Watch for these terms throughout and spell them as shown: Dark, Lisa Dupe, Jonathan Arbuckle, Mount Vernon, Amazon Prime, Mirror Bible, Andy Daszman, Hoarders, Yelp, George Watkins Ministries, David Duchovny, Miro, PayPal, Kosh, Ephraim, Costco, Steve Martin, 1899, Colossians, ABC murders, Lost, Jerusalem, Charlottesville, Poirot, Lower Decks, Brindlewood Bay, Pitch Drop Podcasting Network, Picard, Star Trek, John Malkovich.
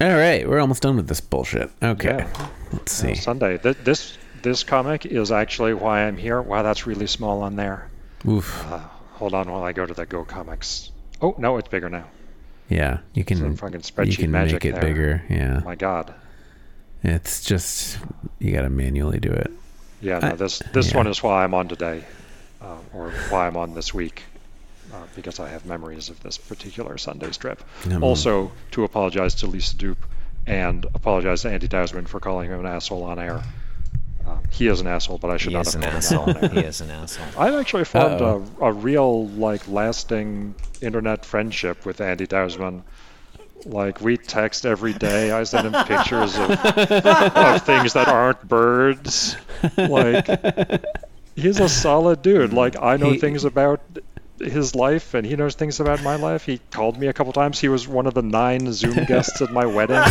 All right, we're almost done with this bullshit. Okay, yeah. Let's see. Sunday. This comic is actually why I'm here. Wow, that's really small on there. Oof. Hold on while I go to the Go Comics. Oh no, it's bigger now. Yeah, you can. Some fucking spreadsheet you can magic make it there. Bigger. Yeah. My God. It's just you got to manually do it. Yeah. No, this one is why I'm on today, or why I'm on this week. Because I have memories of this particular Sunday strip. Also, to apologize to Lisa Dupe and apologize to Andy Daszman for calling him an asshole on air. He is an asshole, but I should not have called him on air. He is an asshole. I've actually formed a real, lasting internet friendship with Andy Daszman. We text every day. I send him pictures of things that aren't birds. He's a solid dude. I know things about his life, and he knows things about my life. He called me a couple times. He was one of the 9 Zoom guests at my wedding. I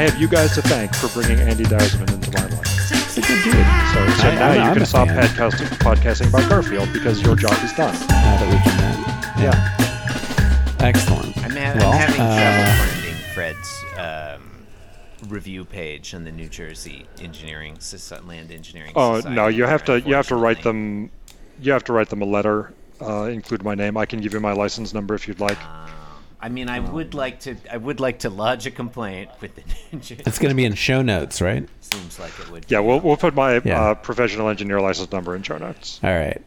have you guys to thank for bringing Andy Daszman into my life. That's a good dude. So now you can stop podcasting by Garfield because your job is done. Now that we can end. Yeah. Excellent. I'm having trouble finding Fred's review page on the New Jersey Land Engineering Society. Oh no, you have to write them a letter, include my name. I can give you my license number if you'd like. I would like to lodge a complaint with the New Jersey. It's going to be in show notes, right? Seems like it would be. Yeah, we'll put my professional engineer license number in show notes. All right.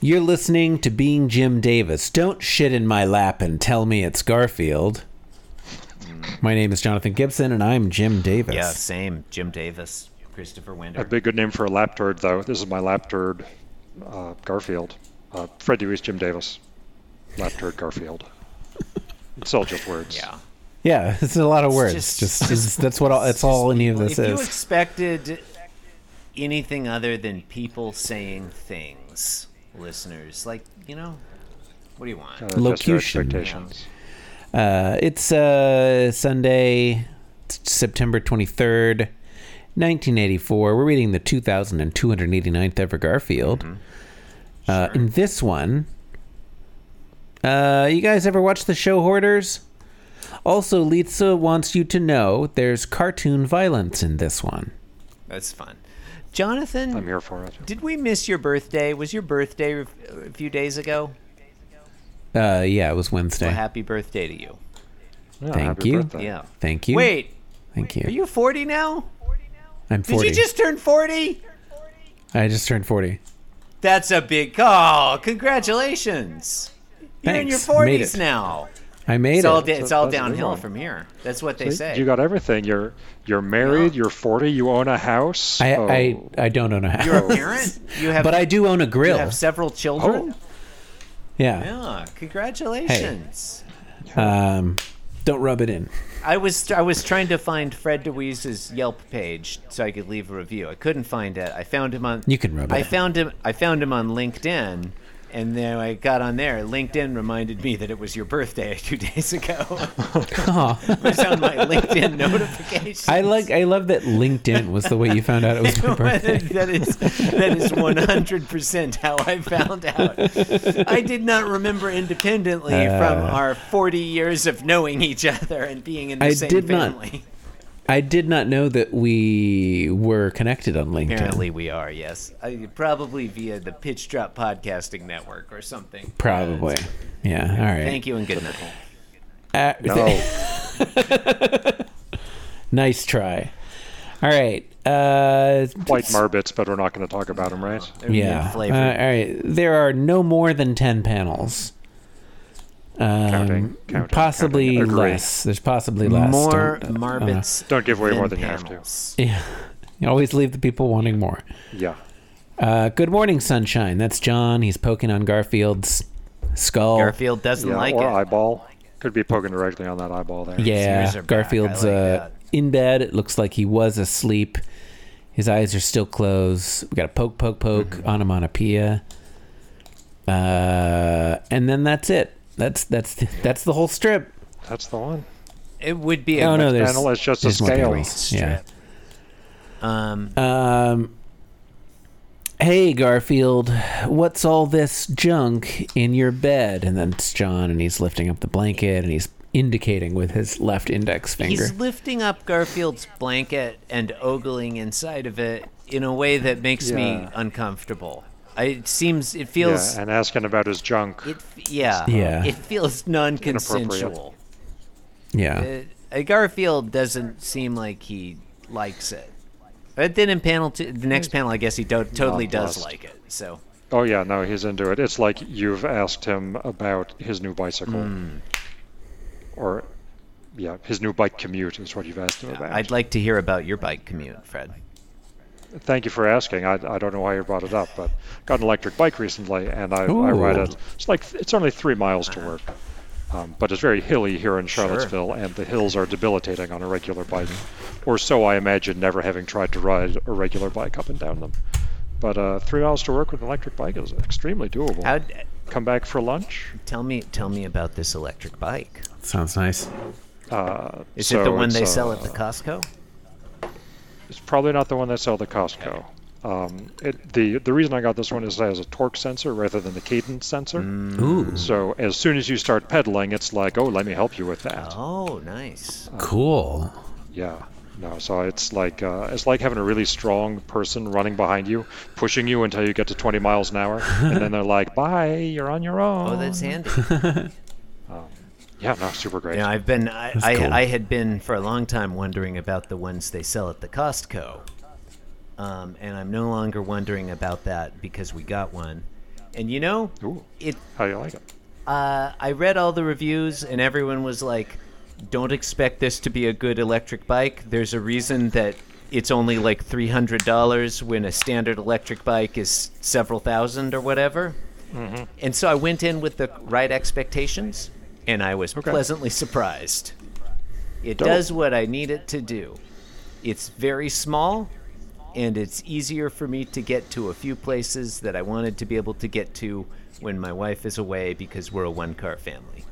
You're listening to Being Jim Davis. Don't shit in my lap and tell me it's Garfield. My name is Jonathan Gibson, and I'm Jim Davis. Yeah, same. Jim Davis, Christopher Winder. That'd be a good name for a lap turd, though. This is my lap turd, Garfield. Fred Dewey's Jim Davis. Lap turd Garfield. It's all just words. Yeah. Yeah, it's a lot of words. Just that's what. That's all any of this is. If you expected anything other than people saying things, listeners, what do you want? Locution. Expectations. Yeah. It's Sunday, September 23rd, 1984. We're reading the 2,289th ever Garfield. Mm-hmm. Sure. In this one, you guys ever watch the show Hoarders? Also, Lisa wants you to know there's cartoon violence in this one. That's fun. Jonathan, I'm here for it. Did we miss your birthday? Was your birthday a few days ago? Yeah, it was Wednesday. Well, happy birthday to you. Yeah, thank you. Birthday. Yeah. Thank you. Wait. Thank you. Are you 40 now? I'm 40. Did you just turn 40? I just turned 40. That's a big call. Congratulations. Thanks. You're in your 40s now. I made it. It's all downhill from here. That's what they say. You got everything. You're married. Yeah. You're 40. You own a house. I don't own a house. You're a parent. But I do own a grill. You have several children. Oh. Yeah. Congratulations. Hey. Don't rub it in. I was trying to find Fred DeWeese's Yelp page so I could leave a review. I couldn't find it. I found him on. You can rub it. I found him on LinkedIn, and then I got on there. LinkedIn reminded me that it was your birthday 2 days ago. Oh. It was on my LinkedIn notifications. I love that LinkedIn was the way you found out it was my birthday. That is 100% how I found out. I did not remember independently from our 40 years of knowing each other and being in the same family. I did not know that we were connected on LinkedIn. Apparently we are, yes. Probably via the Pitch Drop Podcasting Network or something. Probably. Yeah, all right. Thank you and good night. No. Nice try. All right. White Marbits, but we're not going to talk about them, right? Yeah. All right. There are no more than 10 panels. Counting, possibly counting. Less. There's possibly less. More Marbits. Don't give away more than panels. You have to. Yeah. You always leave the people wanting more. Yeah. Good morning, sunshine. That's John. He's poking on Garfield's skull. Garfield doesn't like or it. Or eyeball. Could be poking directly on that eyeball there. Yeah. Garfield's in bed. It looks like he was asleep. His eyes are still closed. We got a poke, mm-hmm. onomatopoeia. And then that's it. That's the whole strip. That's the one. It would be panel. It's just a scale. Yeah. hey, Garfield, what's all this junk in your bed? And then it's John, and he's lifting up the blanket, and he's indicating with his left index finger. He's lifting up Garfield's blanket and ogling inside of it in a way that makes me uncomfortable. It feels... Yeah, and asking about his junk. It feels non-consensual. Yeah. Garfield doesn't seem like he likes it. But then in the next panel, I guess he totally does like it. So. Oh, yeah, no, he's into it. It's like you've asked him about his new bicycle. Mm. Or, yeah, his new bike commute is what you've asked him about. I'd like to hear about your bike commute, Fred. Thank you for asking. I don't know why you brought it up, but got an electric bike recently, and I ride it. It's only 3 miles to work, but it's very hilly here in Charlottesville, and the hills are debilitating on a regular bike, or so I imagine, never having tried to ride a regular bike up and down them. But 3 miles to work with an electric bike is extremely doable. How'd come back for lunch? Tell me about this electric bike. Sounds nice. Is it the one they sell at the Costco? It's probably not the one they sell at the Costco. The reason I got this one is it has a torque sensor rather than a cadence sensor. Ooh. So as soon as you start pedaling, it's like, oh, let me help you with that. Oh, nice. Cool. Yeah. No, so it's like having a really strong person running behind you, pushing you until you get to 20 miles an hour, and then they're like, bye, you're on your own. Oh, that's handy. Yeah, no, super great. Yeah, I had been for a long time wondering about the ones they sell at the Costco, and I'm no longer wondering about that because we got one. And you know, how do you like it? I read all the reviews, and everyone was like, "Don't expect this to be a good electric bike. There's a reason that it's only like $300 when a standard electric bike is several thousand or whatever." Mm-hmm. And so I went in with the right expectations. And I was pleasantly surprised. It does what I need it to do. It's very small, and it's easier for me to get to a few places that I wanted to be able to get to when my wife is away because we're a one-car family.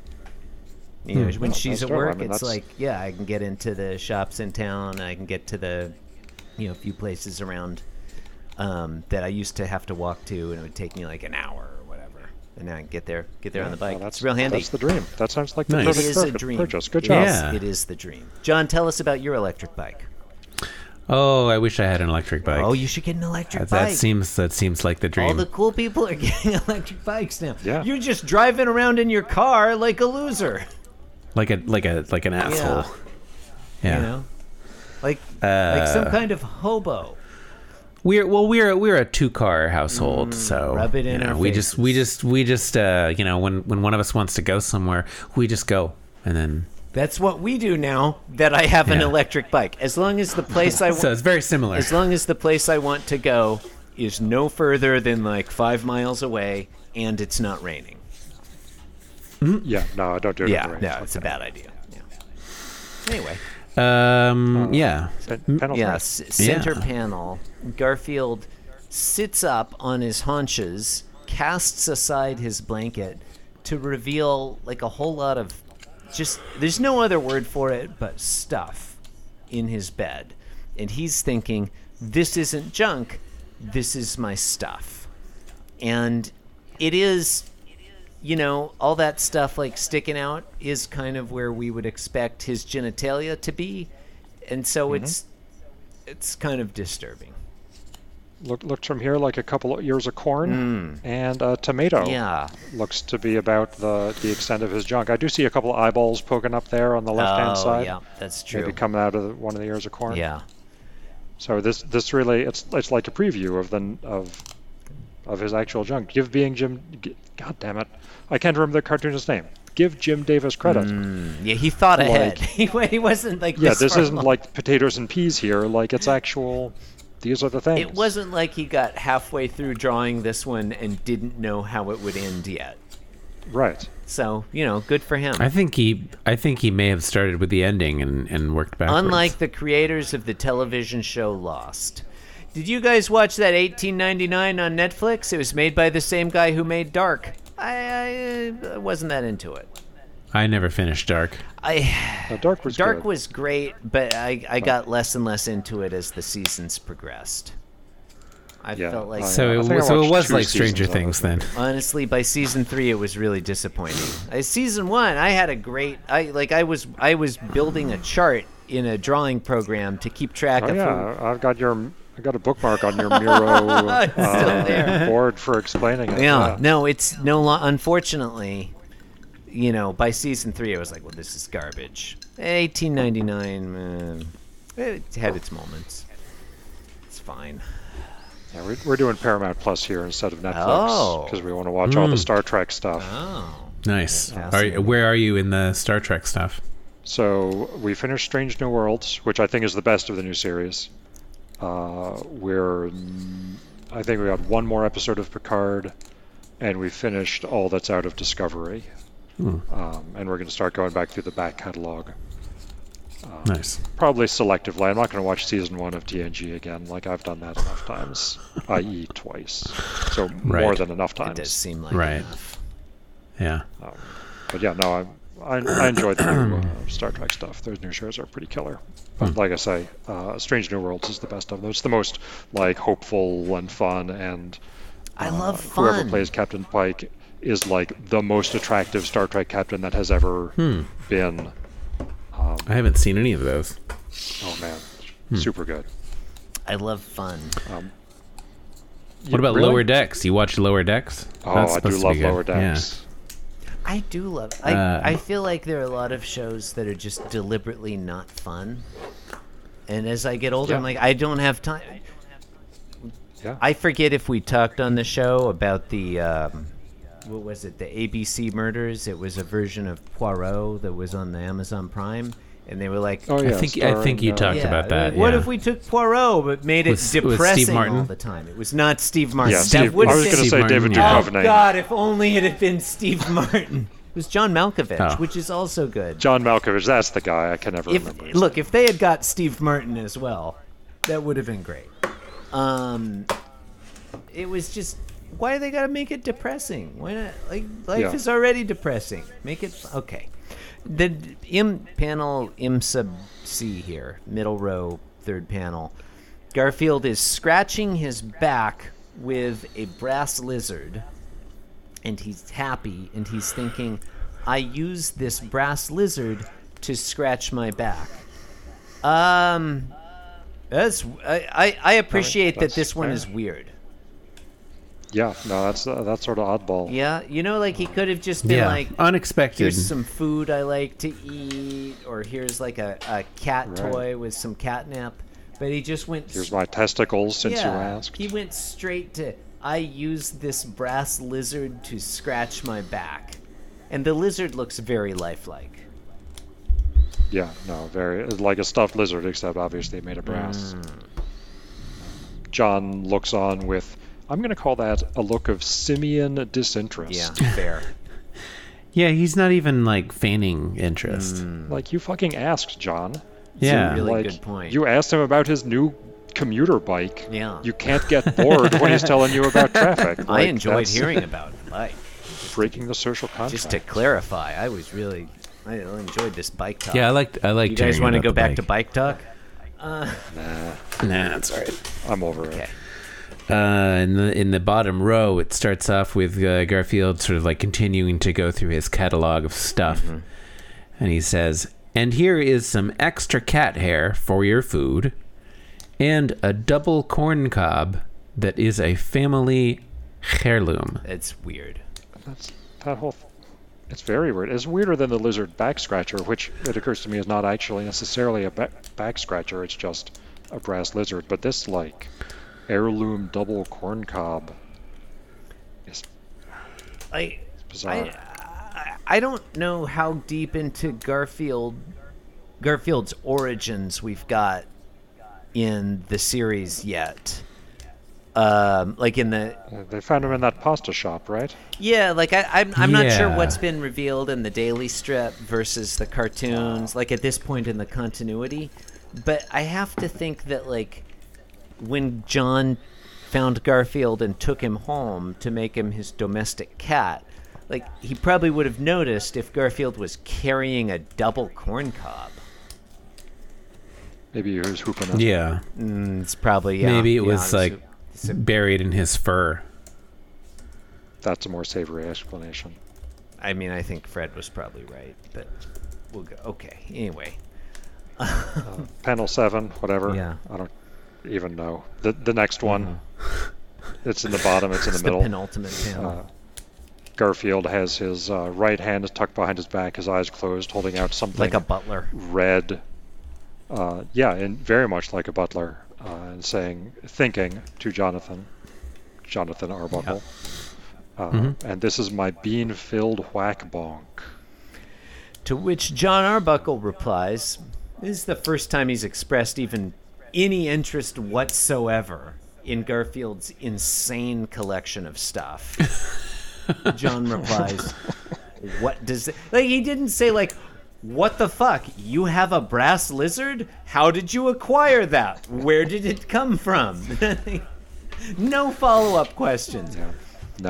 You know, when she's at work, it's like, yeah, I can get into the shops in town. I can get to the, you know, few places around that I used to have to walk to, and it would take me like an hour. And now I can get there on the bike. Well, it's real handy. That's the dream. That sounds like the perfect purchase. Good job. Yeah. It is the dream. John, tell us about your electric bike. Oh, I wish I had an electric bike. Oh, you should get an electric bike. That seems like the dream. All the cool people are getting electric bikes now. Yeah. You're just driving around in your car like a loser. Like an asshole. Yeah. You know? Like some kind of hobo. We're a two-car household, so rub it in, you know, our we just you know, when one of us wants to go somewhere, we just go, and then that's what we do now that I have an electric bike. As long as the place I so it's very similar. As long as the place I want to go is no further than like 5 miles away, and it's not raining. Mm-hmm. Yeah, no, don't do it. Yeah, no, it's a bad idea. Yeah. Anyway. Center panel. Garfield sits up on his haunches, casts aside his blanket to reveal like a whole lot of just, there's no other word for it, but stuff in his bed. And he's thinking, this isn't junk, this is my stuff. And it is, you know, all that stuff like sticking out is kind of where we would expect his genitalia to be, and so it's kind of disturbing. Looked from here like a couple of ears of corn and a tomato. Yeah, looks to be about the extent of his junk. I do see a couple of eyeballs poking up there on the left-hand side. Yeah, that's true. Maybe coming out of one of the ears of corn. Yeah. So this really it's like a preview of his actual junk. God damn it. I can't remember the cartoonist's name. Give Jim Davis credit. Yeah, he thought ahead. He wasn't like this. Yeah, this isn't like potatoes and peas here. Like, it's actual, these are the things. It wasn't like he got halfway through drawing this one and didn't know how it would end yet. Right. So, you know, good for him. I think he may have started with the ending and worked backwards. Unlike the creators of the television show Lost. Did you guys watch that 1899 on Netflix? It was made by the same guy who made Dark. I wasn't that into it. I never finished Dark. Dark was great, but I got less and less into it as the seasons progressed. felt like so it was like Stranger Things then. Honestly, by season 3 it was really disappointing. Season 1 I had a great I was building a chart in a drawing program to keep track of food. I got a bookmark on your Miro board for explaining it. Yeah. No, it's unfortunately, you know, by season 3 I was like, well, this is garbage. 1899 it had its moments. It's fine. Yeah, we're doing Paramount Plus here instead of Netflix because we want to watch all the Star Trek stuff. Oh, nice. Where are you in the Star Trek stuff? So we finished Strange New Worlds, which I think is the best of the new series. I think we got one more episode of Picard, and we finished all that's out of Discovery. And we're going to start going back through the back catalog. Nice. Probably selectively. I'm not going to watch season 1 of TNG again. Like, I've done that enough times, i.e. twice. So more than enough times. It does seem like enough. Yeah. But yeah, no, I enjoyed the new Star Trek stuff. Those new shows are pretty killer. But like I say, Strange New Worlds is the best of them. It's the most like hopeful and fun, and I love fun. Whoever plays Captain Pike is like the most attractive Star Trek captain that has ever been. I haven't seen any of those. Oh man, super good. I love fun. What about Lower Decks? You watch Lower Decks? Oh, I do love Lower Decks. Yeah. I do love it. I feel like there are a lot of shows that are just deliberately not fun. And as I get older, I'm like, I don't have time. I forget if we talked on the show about the, what was it, the ABC murders. It was a version of Poirot that was on the Amazon Prime. And they were like, I think you talked about that. What if we took Poirot but made it depressing all the time? It was not Steve Martin. Yeah, I was going to say David Duchovny. Oh God, if only it had been Steve Martin. It was John Malkovich, which is also good. John Malkovich, that's the guy. I can never remember. Look, if they had got Steve Martin as well, that would have been great. It was just, why they got to make it depressing? Why not? Like, life is already depressing. Make it okay. The panel M sub C here, middle row, third panel. Garfield is scratching his back with a brass lizard, and he's happy, and he's thinking, I used this brass lizard to scratch my back. I appreciate that this one is weird. Yeah, no, that's sort of oddball. Yeah, you know, like he could have just been like, unexpected. Here's some food I like to eat, or here's like a cat toy with some catnip. But he just went. Here's my testicles, since you asked. He went straight to, I used this brass lizard to scratch my back, and the lizard looks very lifelike. Yeah, no, very like a stuffed lizard, except obviously made of brass. John looks on with. I'm going to call that a look of simian disinterest. Yeah, fair. Yeah, he's not even, like, feigning interest. Like, you fucking asked, John. Yeah. That's a really good point. You asked him about his new commuter bike. Yeah. You can't get bored when he's telling you about traffic. Like, I enjoyed hearing about bike. Breaking the social contract. Just to clarify, I enjoyed this bike talk. Yeah, I liked. You guys want to go back to bike talk? Nah, that's all right. I'm over it. In the bottom row, it starts off with Garfield sort of like continuing to go through his catalog of stuff. And he says, and here is some extra cat hair for your food and a double corn cob that is a family heirloom. It's weird. It's very weird. It's weirder than the lizard back scratcher, which it occurs to me is not actually necessarily a back scratcher. It's just a brass lizard. But this like heirloom double corn cob. It's bizarre. I don't know how deep into Garfield's origins we've got in the series yet. Like in the they found him in that pasta shop, right? Yeah, like I'm not sure what's been revealed in the daily strip versus the cartoons. Like at this point in the continuity, but I have to think that like. When John found Garfield and took him home to make him his domestic cat, like he probably would have noticed if Garfield was carrying a double corn cob. Maybe he was hooping up. Yeah, it's probably maybe it was like buried in his fur. That's a more savory explanation. I mean, I think Fred was probably right, but we'll go. Okay, anyway. Panel 7, whatever. Yeah. I don't even know. The next one. It's in the bottom. It's in the middle. The penultimate panel. Garfield has his right hand tucked behind his back, his eyes closed, holding out something like a butler. Red. Yeah, and very much like a butler, and saying, thinking to Jonathan Arbuckle. Yeah. And this is my bean-filled whack bonk. To which John Arbuckle replies, this is the first time he's expressed even any interest whatsoever in Garfield's insane collection of stuff. John replies, what does it... Like, he didn't say, like, what the fuck? You have a brass lizard? How did you acquire that? Where did it come from? No follow-up questions. No,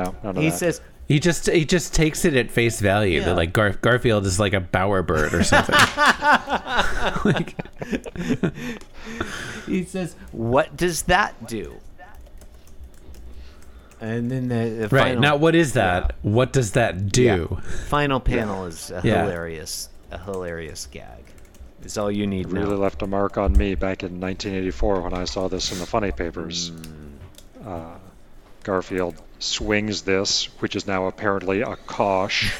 none of that. He says... He just takes it at face value, yeah, that like Garfield is like a bowerbird or something. Like, he says, "What does that do?" And then the right final, not what is that? Yeah. What does that do? Yeah. Final panel is a hilarious gag. It's all you need. It really left a mark on me back in 1984 when I saw this in the funny papers. Garfield swings this, which is now apparently a kosh,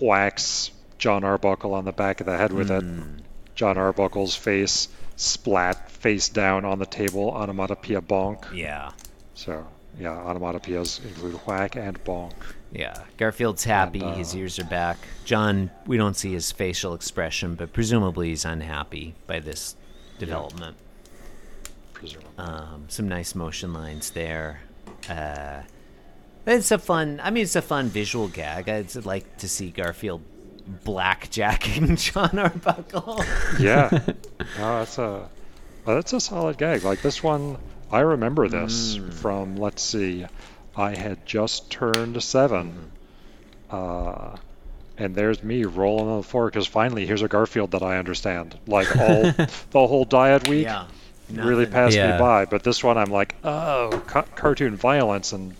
whacks John Arbuckle on the back of the head with it. John Arbuckle's face splat face down on the table, onomatopoeia bonk. Yeah. So, yeah, onomatopoeias include whack and bonk. Yeah, Garfield's happy, and, his ears are back. John, we don't see his facial expression, but presumably he's unhappy by this development. Yeah. Some nice motion lines there. It's a fun visual gag. I'd like to see Garfield blackjacking John Arbuckle. Yeah, that's a solid gag. Like this one, I remember this from. Let's see, I had just turned 7, and there's me rolling on the floor because finally here's a Garfield that I understand. Like all the whole diet week. Yeah. Nothing. Really passed me by, but this one I'm like, oh, cartoon violence and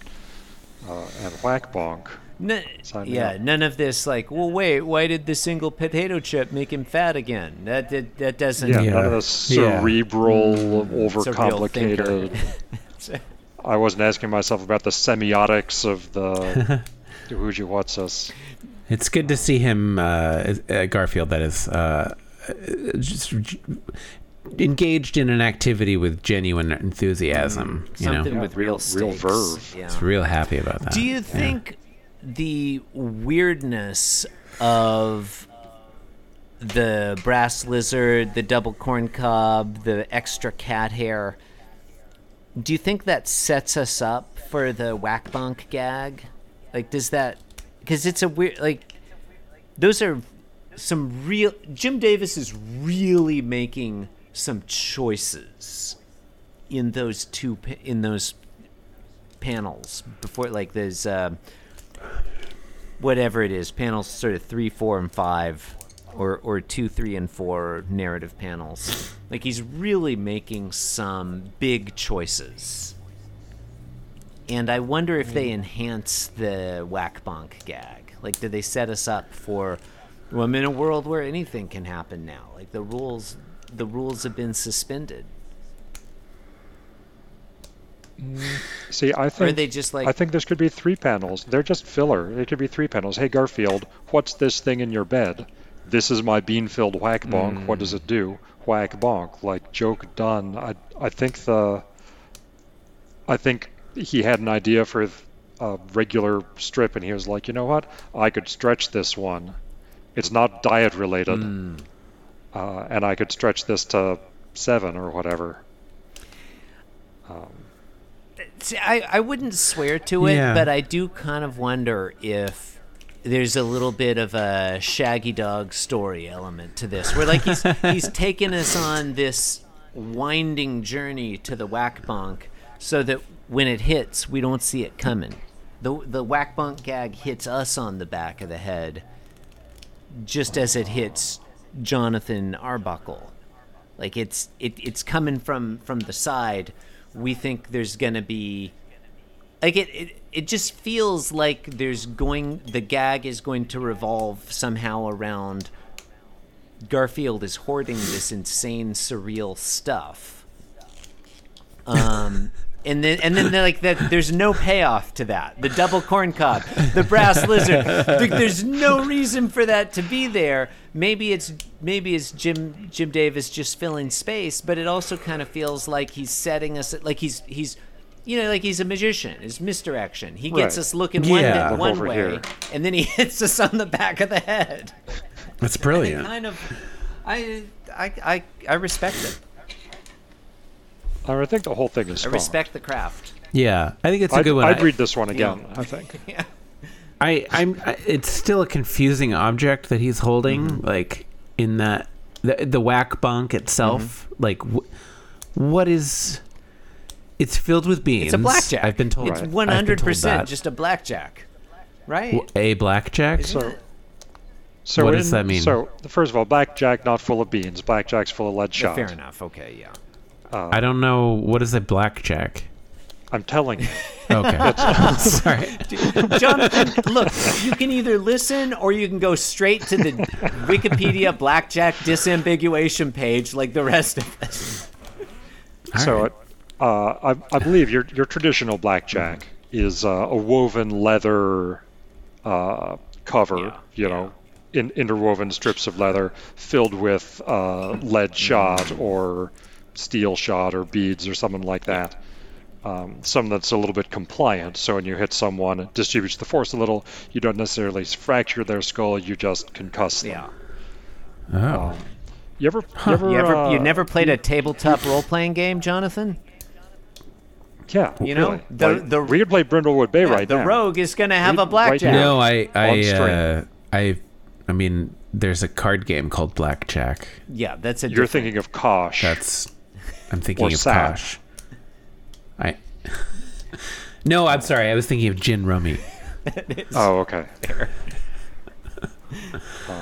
whack bonk. None of this like, well, wait, why did the single potato chip make him fat again? That doesn't. Yeah, none of the cerebral, overcomplicated. I wasn't asking myself about the semiotics of the Uji What's Us. It's good to see him, Garfield. That is just engaged in an activity with genuine enthusiasm, something with real verve. Yeah. It's real happy about that. Do you think the weirdness of the brass lizard, the double corn cob, the extra cat hair, do you think that sets us up for the whack bonk gag? Like, does that, because it's a weird, like, those are some real, Jim Davis is really making some choices in those two panels before, like there's whatever it is, panels sort of 3, 4, and 5 or 2, 3, and 4 narrative panels. Like he's really making some big choices, and I wonder if they enhance the whack bonk gag. Like, do they set us up for, well, I'm in a world where anything can happen now, like the rules have been suspended. See, I think this could be 3 panels. They're just filler. It could be 3 panels. Hey, Garfield, what's this thing in your bed? This is my bean-filled whack bonk. What does it do? Whack bonk. Like, joke done. I think he had an idea for a regular strip, and he was like, you know what? I could stretch this one. It's not diet related. And I could stretch this to 7 or whatever. See, I wouldn't swear to it, but I do kind of wonder if there's a little bit of a Shaggy Dog story element to this, where like he's taken us on this winding journey to the whack bonk, so that when it hits, we don't see it coming. The whack bonk gag hits us on the back of the head, just as it hits Jonathan Arbuckle. Like it's coming from the side. we think there's going to be... Like, it just feels like there's going... The gag is going to revolve somehow around Garfield is hoarding this insane, surreal stuff. And then like that, there's no payoff to that. The double corn cob, the brass lizard. There's no reason for that to be there. Maybe it's Jim Davis just filling space, but it also kind of feels like he's setting us like he's you know, like he's a magician. It's misdirection. He gets us looking one way, here. And then he hits us on the back of the head. That's brilliant. Kind of, I respect it. I think the whole thing is strong. I respect the craft. Yeah, I think it's a good one. I'd read this one again, yeah. I think. Yeah. It's still a confusing object that he's holding, mm-hmm. like in that the whack bunk itself. Mm-hmm. Like, what is? It's filled with beans. It's a blackjack. I've been told. It's 100% just a blackjack, right? A blackjack. So what does that mean? So first of all, blackjack not full of beans. Blackjack's full of lead shot. Fair enough. Okay. Yeah. I don't know. What is a blackjack? I'm telling you. Okay. Sorry. Jonathan, look, you can either listen or you can go straight to the Wikipedia blackjack disambiguation page like the rest of us. So right. I believe your traditional blackjack is a woven leather cover, interwoven strips of leather filled with lead shot or... steel shot or beads or something like that. Some that's a little bit compliant, so when you hit someone, it distributes the force a little. You don't necessarily fracture their skull, you just concuss them. Yeah. Oh. You never played a tabletop role-playing game, Jonathan? Yeah. You know, the we could play Brindlewood Bay right now. The rogue is going to have a blackjack. Right no, I mean, there's a card game called blackjack. Yeah, that's a. You're thinking of Kosh. I'm thinking of Kosh. No, I'm sorry. I was thinking of gin rummy. Oh, okay.